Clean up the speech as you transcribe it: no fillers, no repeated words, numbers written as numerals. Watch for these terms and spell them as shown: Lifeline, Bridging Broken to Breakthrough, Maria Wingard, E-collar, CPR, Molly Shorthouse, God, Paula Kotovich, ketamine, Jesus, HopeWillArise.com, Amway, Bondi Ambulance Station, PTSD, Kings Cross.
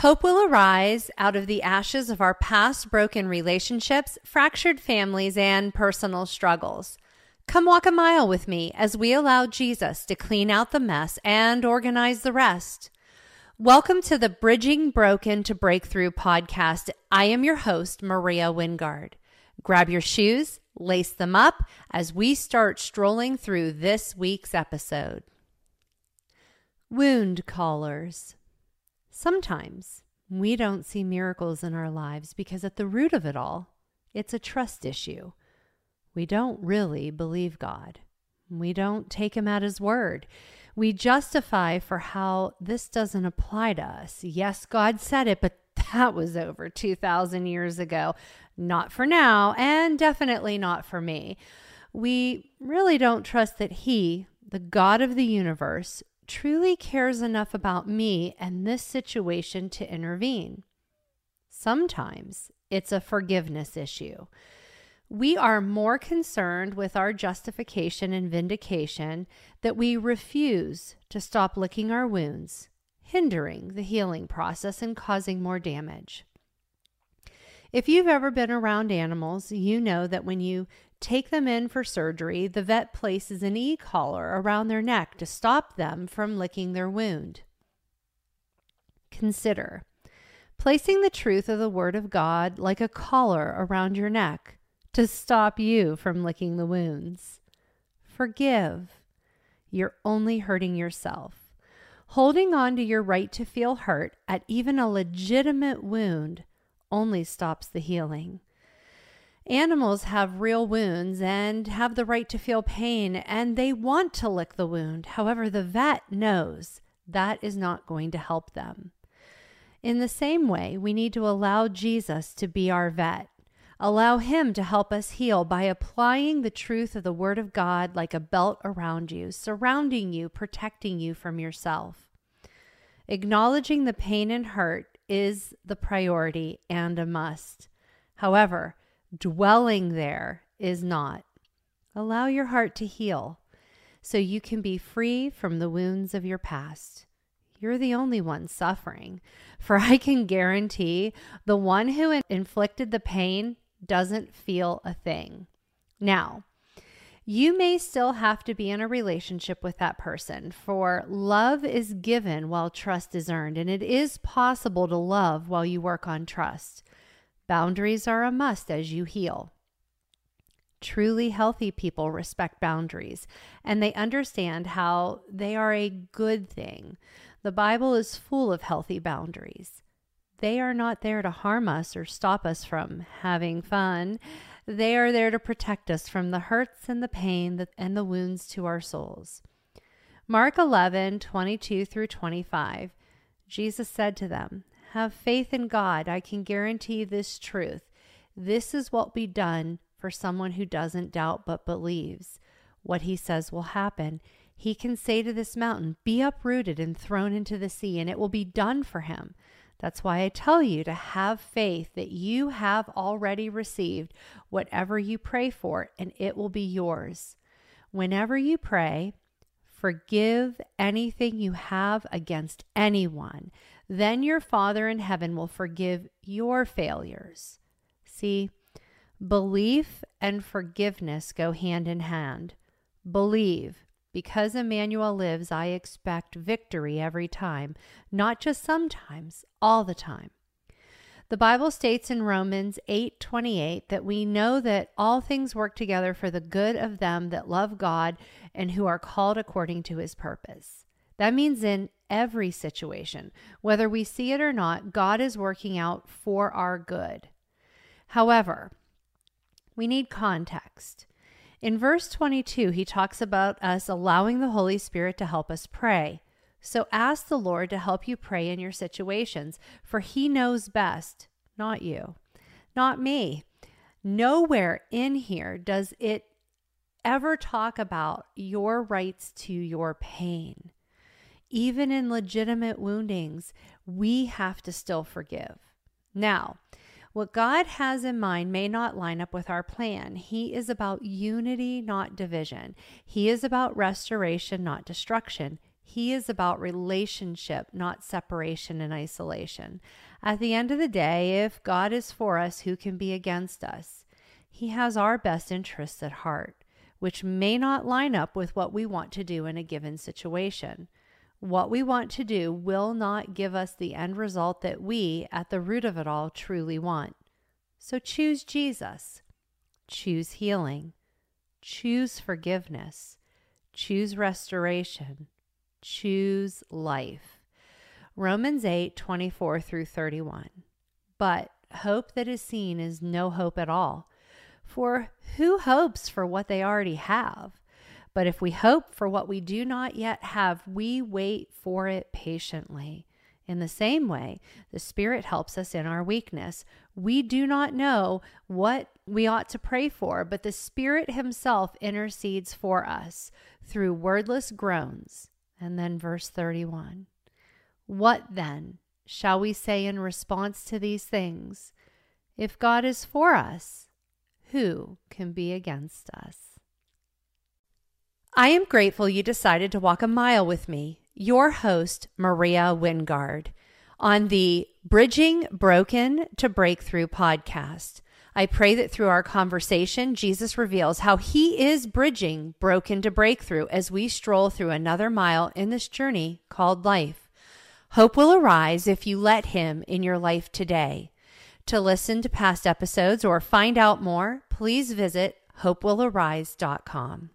Hope will arise out of the ashes of our past broken relationships, fractured families, and personal struggles. Come walk a mile with me as we allow Jesus to clean out the mess and organize the rest. Welcome to the Bridging Broken to Breakthrough podcast. I am your host, Maria Wingard. Grab your shoes, lace them up as we start strolling through this week's episode. Wound collars. Sometimes we don't see miracles in our lives because at the root of it all, it's a trust issue. We don't really believe God. We don't take him at his word. We justify for how this doesn't apply to us. Yes, God said it, but that was over 2,000 years ago. Not for now, and definitely not for me. We really don't trust that he, the God of the universe, truly cares enough about me and this situation to intervene. Sometimes it's a forgiveness issue. We are more concerned with our justification and vindication that we refuse to stop licking our wounds, hindering the healing process and causing more damage. If you've ever been around animals, you know that when you take them in for surgery, the vet places an e-collar around their neck to stop them from licking their wound. Consider placing the truth of the Word of God like a collar around your neck to stop you from licking the wounds. Forgive. You're only hurting yourself. Holding on to your right to feel hurt at even a legitimate wound only stops the healing. Animals have real wounds and have the right to feel pain, and they want to lick the wound. However, the vet knows that is not going to help them. In the same way, we need to allow Jesus to be our vet. Allow him to help us heal by applying the truth of the Word of God like a belt around you, surrounding you, protecting you from yourself. Acknowledging the pain and hurt is the priority and a must. However, dwelling there is not. Allow your heart to heal so you can be free from the wounds of your past. You're the only one suffering, for I can guarantee the one who inflicted the pain doesn't feel a thing. Now, you may still have to be in a relationship with that person, for love is given while trust is earned, and it is possible to love while you work on trust. Boundaries are a must as you heal. Truly healthy people respect boundaries, and they understand how they are a good thing. The Bible is full of healthy boundaries. They are not there to harm us or stop us from having fun. They are there to protect us from the hurts and the pain and the wounds to our souls. Mark 11:22 through 25, Jesus said to them, "Have faith in God. I can guarantee this truth. This is what will be done for someone who doesn't doubt but believes. What he says will happen. He can say to this mountain, 'Be uprooted and thrown into the sea,' and it will be done for him. That's why I tell you to have faith that you have already received whatever you pray for, and it will be yours. Whenever you pray, forgive anything you have against anyone. Then your Father in heaven will forgive your failures." See, belief and forgiveness go hand in hand. Believe, because Emmanuel lives, I expect victory every time, not just sometimes, all the time. The Bible states in Romans 8:28 that we know that all things work together for the good of them that love God and who are called according to his purpose. That means in every situation, whether we see it or not, God is working out for our good. However, we need context. In verse 22, he talks about us allowing the Holy Spirit to help us pray. So ask the Lord to help you pray in your situations, for he knows best, not you, not me. Nowhere in here does it ever talk about your rights to your pain. Even in legitimate woundings, we have to still forgive. Now, what God has in mind may not line up with our plan. He is about unity, not division. He is about restoration, not destruction. He is about relationship, not separation and isolation. At the end of the day, if God is for us, who can be against us? He has our best interests at heart, which may not line up with what we want to do in a given situation. What we want to do will not give us the end result that we, at the root of it all, truly want. So choose Jesus. Choose healing. Choose forgiveness. Choose restoration. Choose life. Romans 8:24 through 31. But hope that is seen is no hope at all. For who hopes for what they already have? But if we hope for what we do not yet have, we wait for it patiently. In the same way, the Spirit helps us in our weakness. We do not know what we ought to pray for, but the Spirit Himself intercedes for us through wordless groans. And then verse 31. What then shall we say in response to these things? If God is for us, who can be against us? I am grateful you decided to walk a mile with me, your host, Maria Wingard, on the Bridging Broken to Breakthrough podcast. I pray that through our conversation, Jesus reveals how He is bridging broken to breakthrough as we stroll through another mile in this journey called life. Hope will arise if you let Him in your life today. To listen to past episodes or find out more, please visit HopeWillArise.com.